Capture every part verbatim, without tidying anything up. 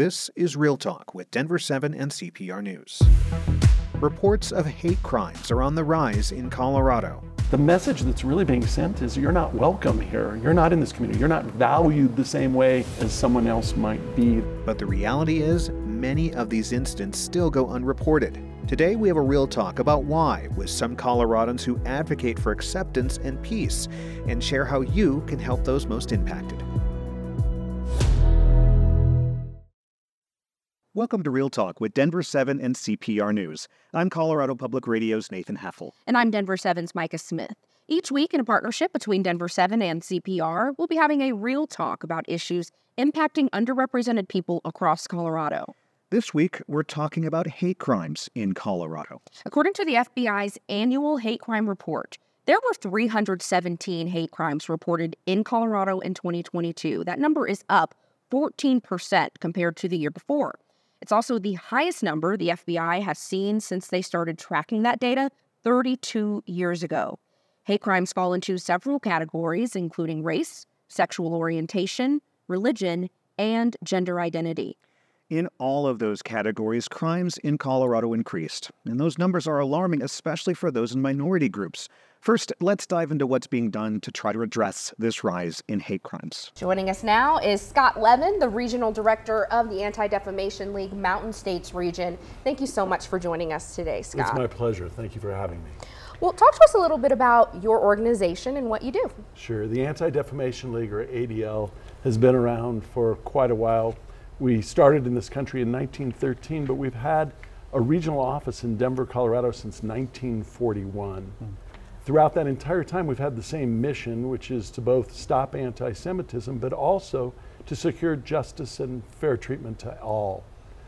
This is Real Talk with Denver seven and C P R News. Reports of hate crimes are on the rise in Colorado. The message that's really being sent is you're not welcome here. You're not in this community. You're not valued the same way as someone else might be. But the reality is many of these incidents still go unreported. Today we have a real talk about why, with some Coloradans who advocate for acceptance and peace, and share how you can help those most impacted. Welcome to Real Talk with Denver seven and C P R News. I'm Colorado Public Radio's Nathan Heffel. And I'm Denver seven's Micah Smith. Each week, in a partnership between Denver seven and C P R, we'll be having a real talk about issues impacting underrepresented people across Colorado. This week, we're talking about hate crimes in Colorado. According to the F B I's annual hate crime report, there were three hundred seventeen hate crimes reported in Colorado in twenty twenty-two. That number is up fourteen percent compared to the year before. It's also the highest number the F B I has seen since they started tracking that data thirty-two years ago. Hate crimes fall into several categories, including race, sexual orientation, religion, and gender identity. In all of those categories, crimes in Colorado increased, and those numbers are alarming, especially for those in minority groups. First, let's dive into what's being done to try to address this rise in hate crimes. Joining us now is Scott Levin, the regional director of the Anti-Defamation League Mountain States region. Thank you so much for joining us today, Scott. It's my pleasure. Thank you for having me. Well, talk to us a little bit about your organization and what you do. Sure. The Anti-Defamation League, or A D L, has been around for quite a while. We started in this country in nineteen thirteen, but we've had a regional office in Denver, Colorado since nineteen forty-one. Mm. Throughout that entire time, we've had the same mission, which is to both stop anti-Semitism, but also to secure justice and fair treatment to all.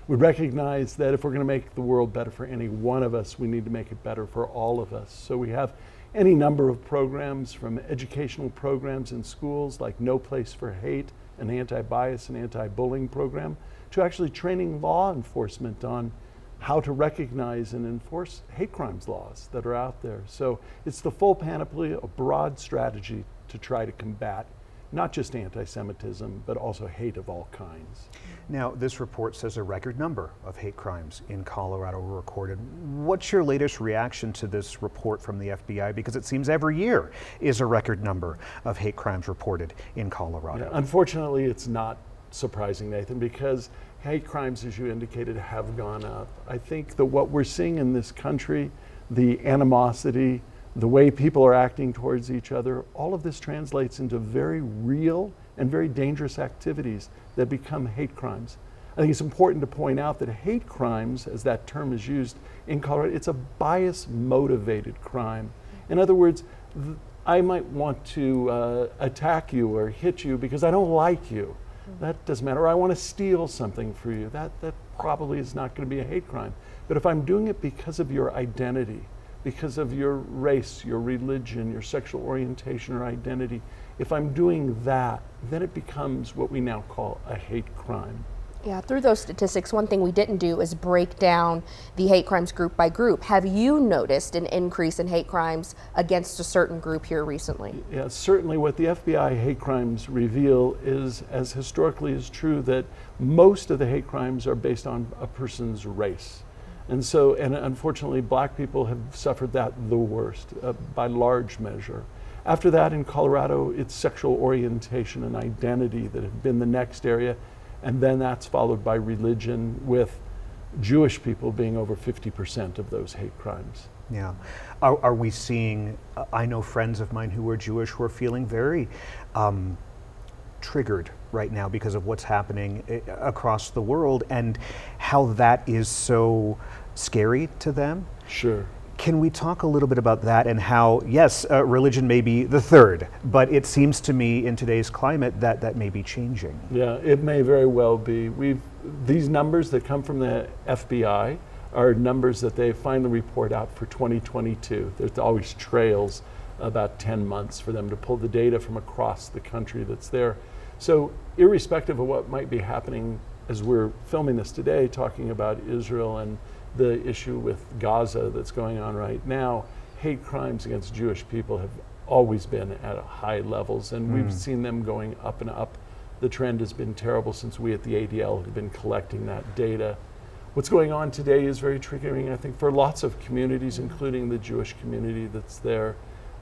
We recognize that if we're gonna make the world better for any one of us, we need to make it better for all of us. So we have any number of programs, from educational programs in schools like No Place for Hate, an anti-bias and anti-bullying program, to actually training law enforcement on how to recognize and enforce hate crimes laws that are out there. So it's the full panoply, a broad strategy to try to combat not just anti-Semitism, but also hate of all kinds. Now, this report says a record number of hate crimes in Colorado were recorded. What's your latest reaction to this report from the F B I? Because it seems every year is a record number of hate crimes reported in Colorado. Yeah, unfortunately, it's not surprising, Nathan, because hate crimes, as you indicated, have gone up. I think that what we're seeing in this country, the animosity, the way people are acting towards each other, all of this translates into very real and very dangerous activities that become hate crimes. I think it's important to point out that hate crimes, as that term is used in Colorado, it's a bias-motivated crime. In other words, th- I might want to uh, attack you or hit you because I don't like you. That doesn't matter. Or I want to steal something for you. That, that probably is not going to be a hate crime. But if I'm doing it because of your identity, because of your race, your religion, your sexual orientation or identity, if I'm doing that, then it becomes what we now call a hate crime. Yeah, through those statistics, one thing we didn't do is break down the hate crimes group by group. Have you noticed an increase in hate crimes against a certain group here recently? Yeah, certainly what the F B I hate crimes reveal is, as historically is true, that most of the hate crimes are based on a person's race. And so, and unfortunately, black people have suffered that the worst uh, by large measure. After that, in Colorado, it's sexual orientation and identity that have been the next area. And then that's followed by religion, with Jewish people being over fifty percent of those hate crimes. Yeah. Are, are we seeing, uh, I know friends of mine who are Jewish who are feeling very um, triggered right now because of what's happening I- across the world and how that is so scary to them. Sure. Can we talk a little bit about that and how, yes, uh, religion may be the third, but it seems to me in today's climate that that may be changing. Yeah, it may very well be. We've these numbers that come from the F B I are numbers that they finally report out for twenty twenty-two. There's always trails about ten months for them to pull the data from across the country that's there. So irrespective of what might be happening as we're filming this today, talking about Israel and the issue with Gaza that's going on right now, hate crimes against Jewish people have always been at high levels, and mm. we've seen them going up and up The trend has been terrible since we at the A D L have been collecting that data. What's going on today is very triggering, I think, for lots of communities, including the Jewish community that's there,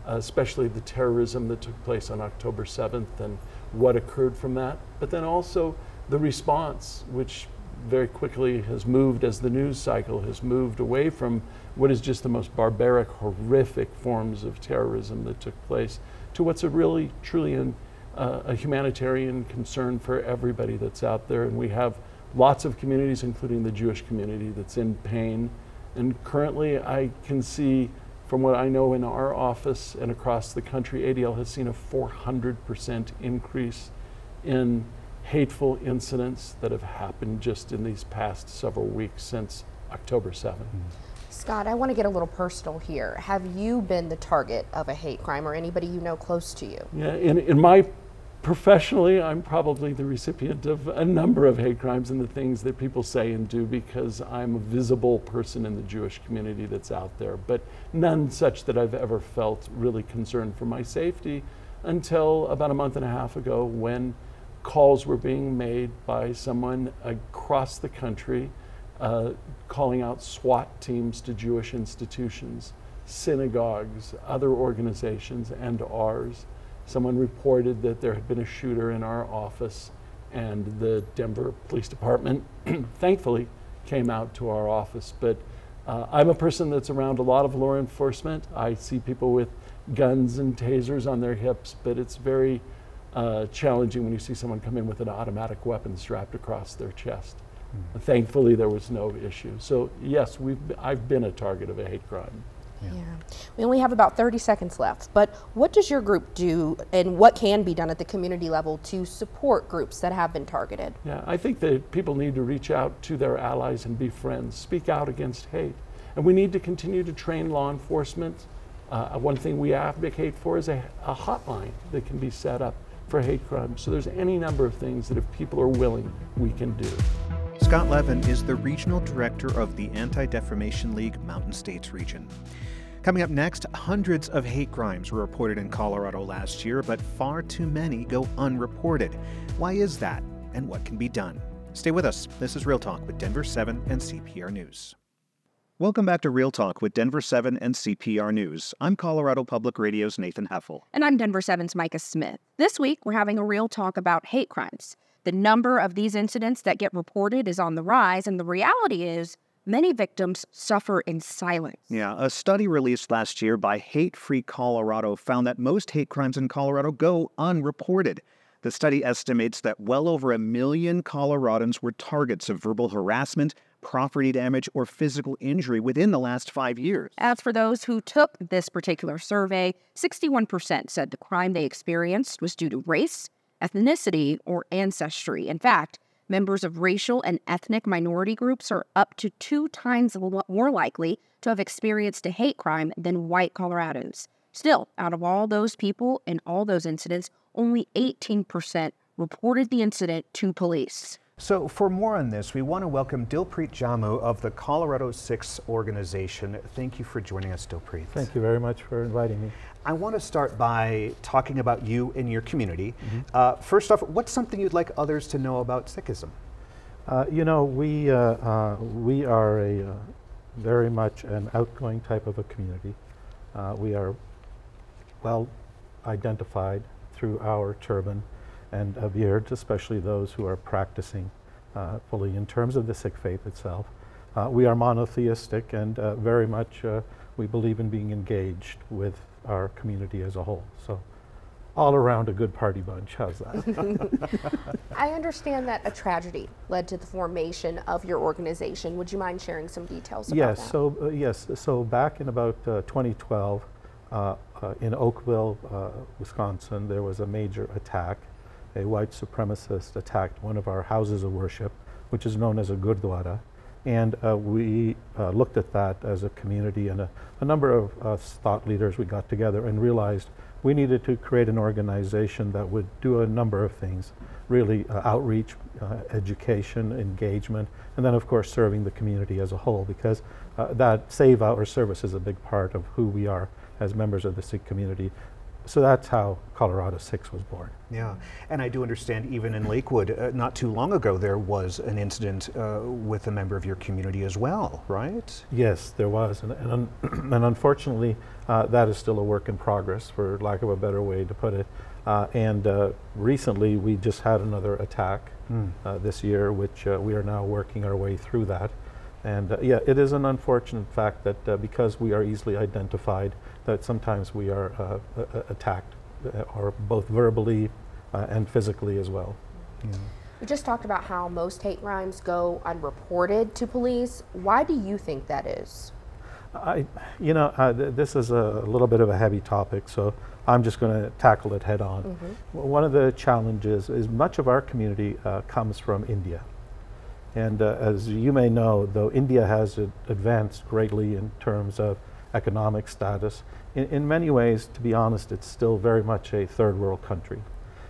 uh, especially the terrorism that took place on October seventh and what occurred from that. But then also the response, which very quickly has moved as the news cycle has moved away from what is just the most barbaric, horrific forms of terrorism that took place to what's a really, truly an, uh, a humanitarian concern for everybody that's out there. And we have lots of communities, including the Jewish community, that's in pain. And currently I can see, from what I know in our office and across the country, A D L has seen a four hundred percent increase in hateful incidents that have happened just in these past several weeks since October seventh. Scott, I want to get a little personal here. Have you been the target of a hate crime or anybody you know close to you? Yeah, in, in my Professionally, I'm probably the recipient of a number of hate crimes and the things that people say and do because I'm a visible person in the Jewish community that's out there, but none such that I've ever felt really concerned for my safety until about a month and a half ago when calls were being made by someone across the country uh, calling out SWAT teams to Jewish institutions, synagogues, other organizations, and ours. Someone reported that there had been a shooter in our office, and the Denver Police Department thankfully came out to our office. But uh, I'm a person that's around a lot of law enforcement. I see people with guns and tasers on their hips, but it's very uh, challenging when you see someone come in with an automatic weapon strapped across their chest. Mm. Thankfully, there was no issue. So yes, we've, I've been a target of a hate crime. Yeah. yeah, we only have about thirty seconds left, but what does your group do and what can be done at the community level to support groups that have been targeted? Yeah, I think that people need to reach out to their allies and be friends, speak out against hate. And we need to continue to train law enforcement. Uh, one thing we advocate for is a, a hotline that can be set up for hate crime. So there's any number of things that if people are willing, we can do. Scott Levin is the regional director of the Anti-Defamation League Mountain States region. Coming up next, hundreds of hate crimes were reported in Colorado last year, but far too many go unreported. Why is that, and what can be done? Stay with us. This is Real Talk with Denver seven and C P R News. Welcome back to Real Talk with Denver seven and C P R News. I'm Colorado Public Radio's Nathan Heffel. And I'm Denver seven's Micah Smith. This week, we're having a real talk about hate crimes. The number of these incidents that get reported is on the rise, and the reality is many victims suffer in silence. Yeah, a study released last year by Hate Free Colorado found that most hate crimes in Colorado go unreported. The study estimates that well over a million Coloradans were targets of verbal harassment, property damage, or physical injury within the last five years. As for those who took this particular survey, sixty-one percent said the crime they experienced was due to race, ethnicity, or ancestry. In fact, members of racial and ethnic minority groups are up to two times more likely to have experienced a hate crime than white Coloradans. Still, out of all those people and all those incidents, only eighteen percent reported the incident to police. So for more on this, we want to welcome Dilpreet Jammu of the Colorado Sikhs organization. Thank you for joining us, Dilpreet. Thank you very much for inviting me. I want to start by talking about you and your community. Mm-hmm. Uh, first off, what's something you'd like others to know about Sikhism? Uh, you know, we, uh, uh, we are a uh, very much an outgoing type of a community. Uh, we are well identified through our turban and a beard, especially those who are practicing uh, fully in terms of the Sikh faith itself. Uh, we are monotheistic and uh, very much uh, we believe in being engaged with our community as a whole. So all around a good party bunch, how's that? I understand that a tragedy led to the formation of your organization. Would you mind sharing some details yes, about that? So, uh, yes, so back in about uh, twenty twelve uh, uh, in Oakville, uh, Wisconsin, there was a major attack. A white supremacist attacked one of our houses of worship, which is known as a Gurdwara. And uh, we uh, looked at that as a community, and a, a number of uh, thought leaders, we got together and realized we needed to create an organization that would do a number of things, really uh, outreach, uh, education, engagement, and then of course serving the community as a whole, because uh, that save our service is a big part of who we are as members of the Sikh community. So that's how Colorado Sikhs was born. Yeah, and I do understand even in Lakewood, uh, not too long ago, there was an incident uh, with a member of your community as well, right? Yes, there was, and and, un- and unfortunately, uh, that is still a work in progress, for lack of a better way to put it. Uh, and uh, recently, we just had another attack mm. uh, this year, which uh, we are now working our way through that. And uh, yeah, it is an unfortunate fact that uh, because we are easily identified, that sometimes we are uh, uh, attacked, uh, or both verbally uh, and physically as well. Yeah. We just talked about how most hate crimes go unreported to police. Why do you think that is? I, you know, uh, th- this is a little bit of a heavy topic, so I'm just going to tackle it head on. Mm-hmm. W- one of the challenges is much of our community uh, comes from India. And uh, as you may know, though India has uh, advanced greatly in terms of economic status, in, in many ways, to be honest, it's still very much a third world country.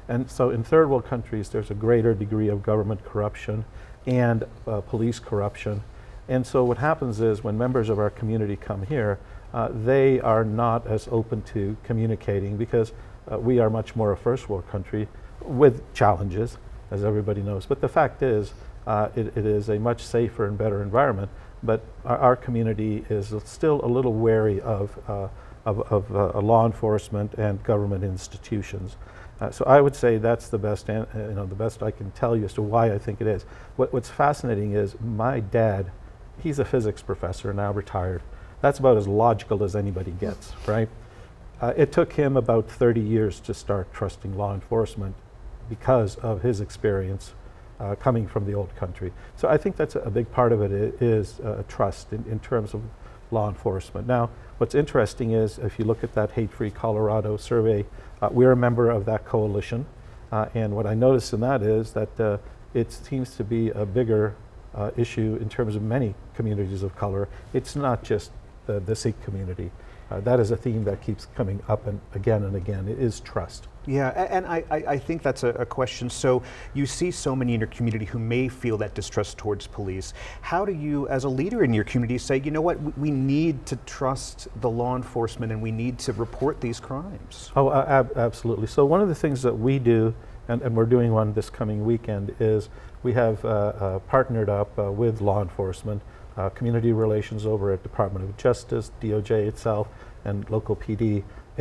And so in third world countries, there's a greater degree of government corruption and uh, police corruption. And so what happens is when members of our community come here, uh, they are not as open to communicating because uh, we are much more a first world country with challenges, as everybody knows. But the fact is, Uh, it, it is a much safer and better environment, but our, our community is still a little wary of uh, of, of uh, law enforcement and government institutions. Uh, so I would say that's the best, an, you know, the best I can tell you as to why I think it is. What, what's fascinating is my dad, he's a physics professor, now retired. That's about as logical as anybody gets, right? Uh, it took him about thirty years to start trusting law enforcement because of his experience Uh, coming from the old country. So I think that's a, a big part of it I- is uh, trust in, in terms of law enforcement. Now, what's interesting is if you look at that Hate Free Colorado survey, uh, we're a member of that coalition. Uh, and what I noticed in that is that uh, it seems to be a bigger uh, issue in terms of many communities of color. It's not just the, the Sikh community. Uh, that is a theme that keeps coming up and again and again. It is trust. Yeah, and I, I, I think that's a, a question. So you see so many in your community who may feel that distrust towards police. How do you, as a leader in your community, say, you know what, we need to trust the law enforcement and we need to report these crimes? Oh, uh, ab- absolutely. So one of the things that we do, and, and we're doing one this coming weekend, is we have uh, uh, partnered up uh, with law enforcement, uh, community relations over at Department of Justice, D O J itself, and local P D,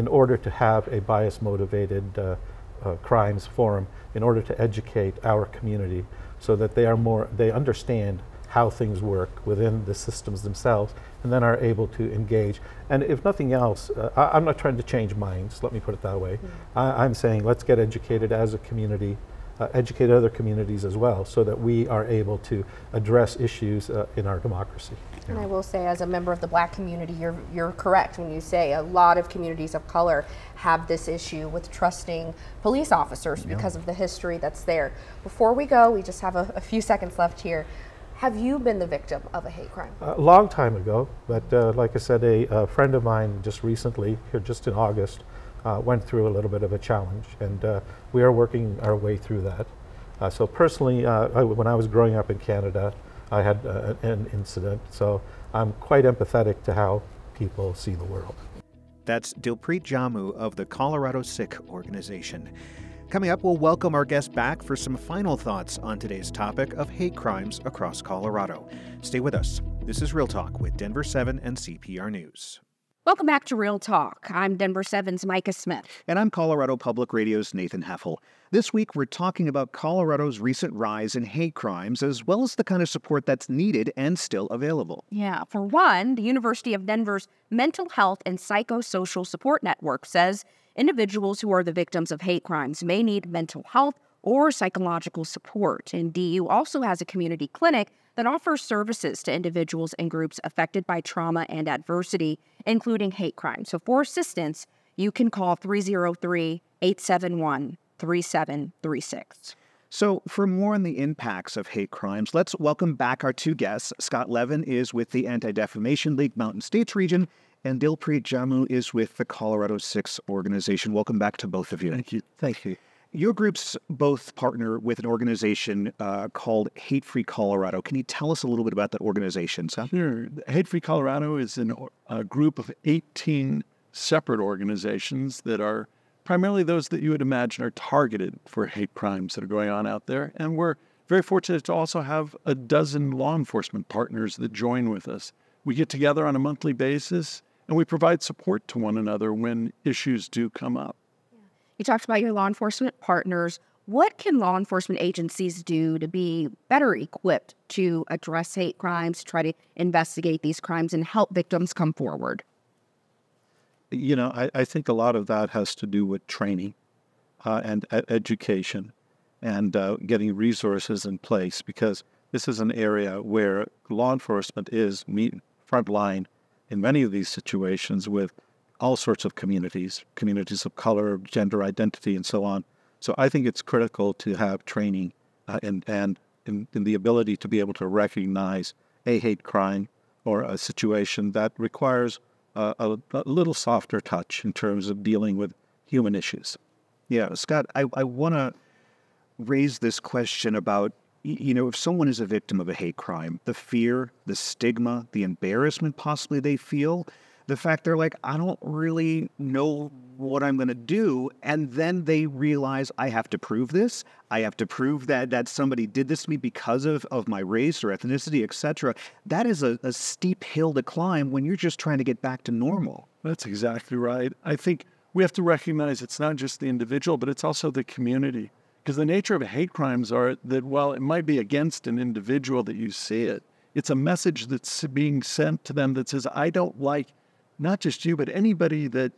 in order to have a bias-motivated uh, uh, crimes forum, in order to educate our community so that they are more, they understand how things work within the systems themselves, and then are able to engage. And if nothing else, uh, I, I'm not trying to change minds, let me put it that way. Mm-hmm. I, I'm saying let's get educated as a community, uh, educate other communities as well, so that we are able to address issues uh, in our democracy. And I will say, as a member of the Black community, you're you're correct when you say a lot of communities of color have this issue with trusting police officers yeah. because of the history that's there. Before we go, we just have a, a few seconds left here. Have you been the victim of a hate crime? A long time ago, but uh, like I said, a, a friend of mine just recently, here just in August, uh, went through a little bit of a challenge, and uh, we are working our way through that. Uh, so personally, uh, I, when I was growing up in Canada, I had uh, an incident, so I'm quite empathetic to how people see the world. That's Dilpreet Jammu of the Colorado Sikh Organization. Coming up, we'll welcome our guest back for some final thoughts on today's topic of hate crimes across Colorado. Stay with us. This is Real Talk with Denver seven and C P R News. Welcome back to Real Talk. I'm Denver seven's Micah Smith. And I'm Colorado Public Radio's Nathan Heffel. This week, we're talking about Colorado's recent rise in hate crimes, as well as the kind of support that's needed and still available. Yeah, for one, the University of Denver's Mental Health and Psychosocial Support Network says individuals who are the victims of hate crimes may need mental health or psychological support. And D U also has a community clinic that offers services to individuals and groups affected by trauma and adversity, including hate crime. So for assistance, you can call three oh three, eight seven one three seven three six. So for more on the impacts of hate crimes, let's welcome back our two guests. Scott Levin is with the Anti-Defamation League Mountain States region, and Dilpreet Jammu is with the Colorado Sikhs organization. Welcome back to both of you. Thank you. Thank you. Your groups both partner with an organization uh, called Hate Free Colorado. Can you tell us a little bit about that organization, Scott? Sure. Hate Free Colorado is an, a group of eighteen separate organizations that are primarily those that you would imagine are targeted for hate crimes that are going on out there. And we're very fortunate to also have a dozen law enforcement partners that join with us. We get together on a monthly basis, and we provide support to one another when issues do come up. You talked about your law enforcement partners. What can law enforcement agencies do to be better equipped to address hate crimes, try to investigate these crimes, and help victims come forward? You know, I, I think a lot of that has to do with training uh, and uh, education and uh, getting resources in place, because this is an area where law enforcement is frontline in many of these situations with all sorts of communities, communities of color, gender identity, and so on. So I think it's critical to have training uh, and, and in, in the ability to be able to recognize a hate crime or a situation that requires uh, a, a little softer touch in terms of dealing with human issues. Yeah, Scott, I, I want to raise this question about, you know, if someone is a victim of a hate crime, the fear, the stigma, the embarrassment possibly they feel, the fact they're like, I don't really know what I'm going to do. And then they realize I have to prove this. I have to prove that that somebody did this to me because of, of my race or ethnicity, et cetera. That is a, a steep hill to climb when you're just trying to get back to normal. That's exactly right. I think we have to recognize it's not just the individual, but it's also the community. Because the nature of hate crimes are that while it might be against an individual that you see it, it's a message that's being sent to them that says, I don't like not just you, but anybody that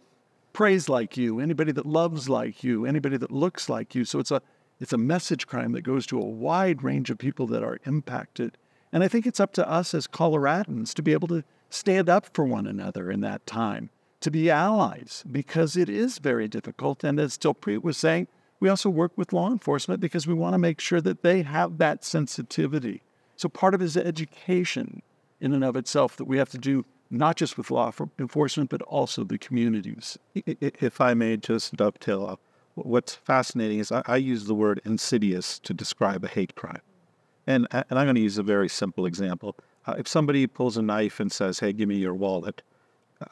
prays like you, anybody that loves like you, anybody that looks like you. So it's a it's a message crime that goes to a wide range of people that are impacted. And I think it's up to us as Coloradans to be able to stand up for one another in that time, to be allies, because it is very difficult. And as Dilpreet was saying, we also work with law enforcement because we want to make sure that they have that sensitivity. So part of it is education in and of itself that we have to do, not just with law enforcement, but also the communities. If I may just dovetail up, what's fascinating is I, I use the word insidious to describe a hate crime. And, and I'm going to use a very simple example. Uh, if somebody pulls a knife and says, hey, give me your wallet,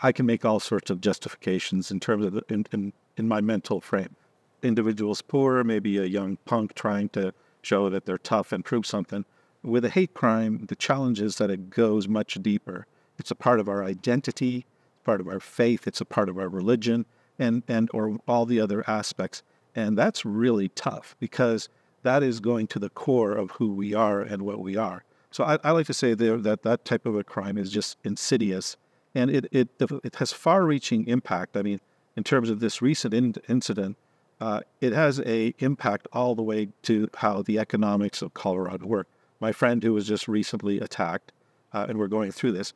I can make all sorts of justifications in terms of the, in, in, in my mental frame. Individuals poor, maybe a young punk trying to show that they're tough and prove something. With a hate crime, the challenge is that it goes much deeper. It's a part of our identity, part of our faith, it's a part of our religion, and, and or all the other aspects. And that's really tough because that is going to the core of who we are and what we are. So I, I like to say there that that type of a crime is just insidious, and it it, it has far-reaching impact. I mean, in terms of this recent in, incident, Uh, it has a impact all the way to how the economics of Colorado work. My friend who was just recently attacked, uh, and we're going through this,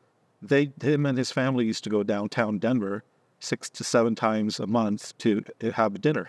they, him and his family used to go downtown Denver six to seven times a month to, to have dinner.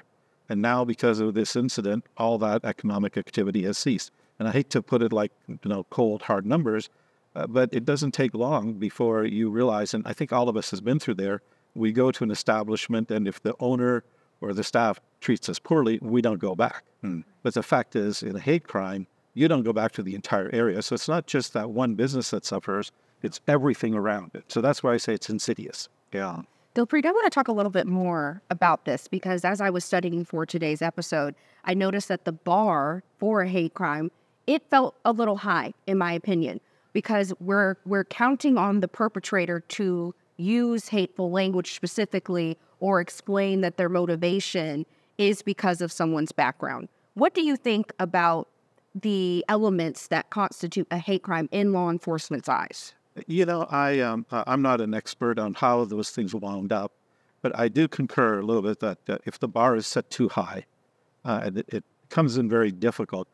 And now because of this incident, all that economic activity has ceased. And I hate to put it like, you know, cold, hard numbers, uh, but it doesn't take long before you realize, and I think all of us has been through there, we go to an establishment and if the owner or the staff treats us poorly, we don't go back. Mm. But the fact is, in a hate crime, you don't go back to the entire area. So it's not just that one business that suffers, it's everything around it. So that's why I say it's insidious. Yeah. Dilpreet, I want to talk a little bit more about this because as I was studying for today's episode, I noticed that the bar for a hate crime, it felt a little high, in my opinion, because we're we're counting on the perpetrator to use hateful language specifically or explain that their motivation is because of someone's background. What do you think about the elements that constitute a hate crime in law enforcement's eyes? You know, I, um, I'm not an expert on how those things wound up, but I do concur a little bit that uh, if the bar is set too high, uh, it, it comes in very difficult.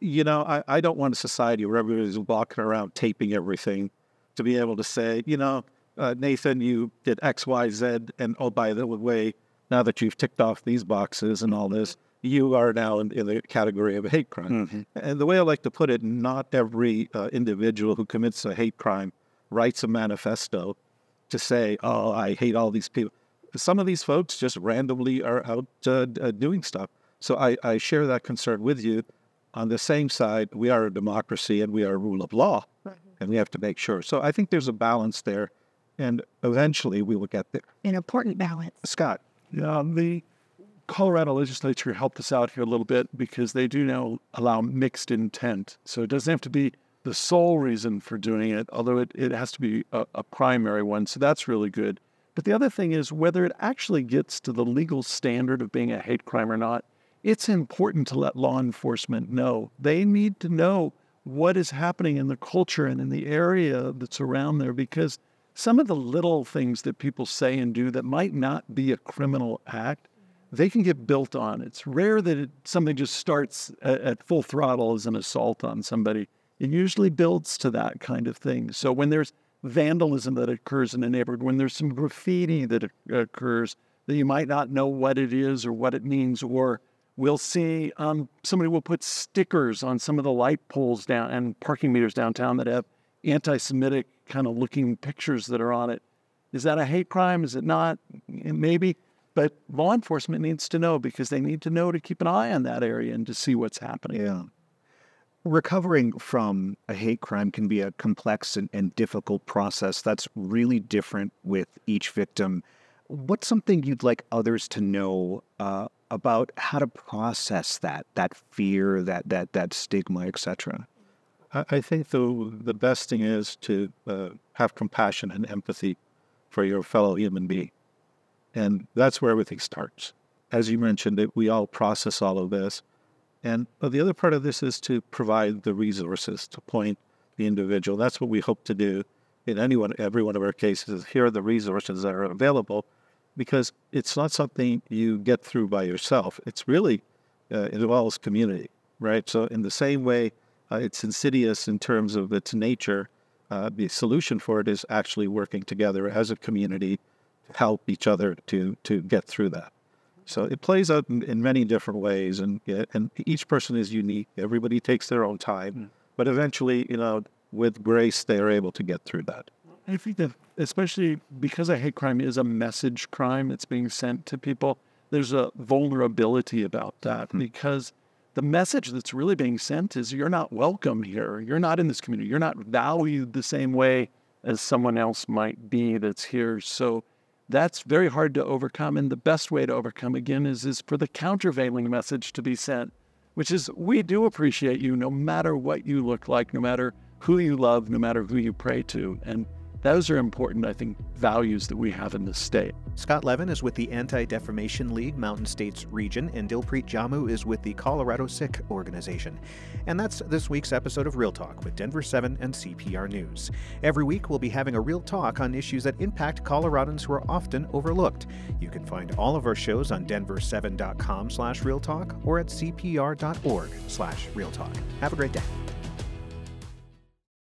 You know, I, I don't want a society where everybody's walking around taping everything to be able to say, you know, Uh, Nathan, you did X, Y, Z, and oh, by the way, now that you've ticked off these boxes and all this, you are now in, in the category of a hate crime. Mm-hmm. And the way I like to put it, not every uh, individual who commits a hate crime writes a manifesto to say, oh, I hate all these people. Some of these folks just randomly are out uh, uh, doing stuff. So I, I share that concern with you. On the same side, we are a democracy and we are a rule of law, mm-hmm. and we have to make sure. So I think there's a balance there. And eventually we will get there. An important balance. Scott. Yeah, the Colorado legislature helped us out here a little bit because they do now allow mixed intent. So it doesn't have to be the sole reason for doing it, although it, it has to be a, a primary one. So that's really good. But the other thing is whether it actually gets to the legal standard of being a hate crime or not, it's important to let law enforcement know. They need to know what is happening in the culture and in the area that's around there, because some of the little things that people say and do that might not be a criminal act, they can get built on. It's rare that it, something just starts at, at full throttle as an assault on somebody. It usually builds to that kind of thing. So when there's vandalism that occurs in a neighborhood, when there's some graffiti that occurs that you might not know what it is or what it means, or we'll see um, somebody will put stickers on some of the light poles down and parking meters downtown that have anti-Semitic kind of looking pictures that are on it. Is that a hate crime? Is it not? Maybe. But law enforcement needs to know, because they need to know to keep an eye on that area and to see what's happening. Yeah. Recovering from a hate crime can be a complex and, and difficult process that's really different with each victim. What's something you'd like others to know uh, about how to process that, that fear, that that that stigma, et cetera? I think the, the best thing is to uh, have compassion and empathy for your fellow human being. And that's where everything starts. As you mentioned, it, we all process all of this. And the other part of this is to provide the resources to point the individual. That's what we hope to do in any one, every one of our cases. Here are the resources that are available, because it's not something you get through by yourself. It's really, uh, it involves community, right? So in the same way, Uh, it's insidious in terms of its nature. Uh, the solution for it is actually working together as a community to help each other to to get through that. So it plays out in, in many different ways, and and each person is unique. Everybody takes their own time, mm. but eventually, you know, with grace, they are able to get through that. I think that especially because a hate crime is a message crime that's being sent to people, there's a vulnerability about that mm-hmm. because the message that's really being sent is you're not welcome here. You're not in this community. You're not valued the same way as someone else might be that's here. So that's very hard to overcome. And the best way to overcome, again, is, is for the countervailing message to be sent, which is we do appreciate you no matter what you look like, no matter who you love, no matter who you pray to. And those are important, I think, values that we have in this state. Scott Levin is with the Anti-Defamation League Mountain States Region, and Dilpreet Jammu is with the Colorado Sikh Organization. And that's this week's episode of Real Talk with Denver seven and C P R News. Every week, we'll be having a real talk on issues that impact Coloradans who are often overlooked. You can find all of our shows on denver seven dot com slash real talk or at c p r dot org slash real talk. Have a great day.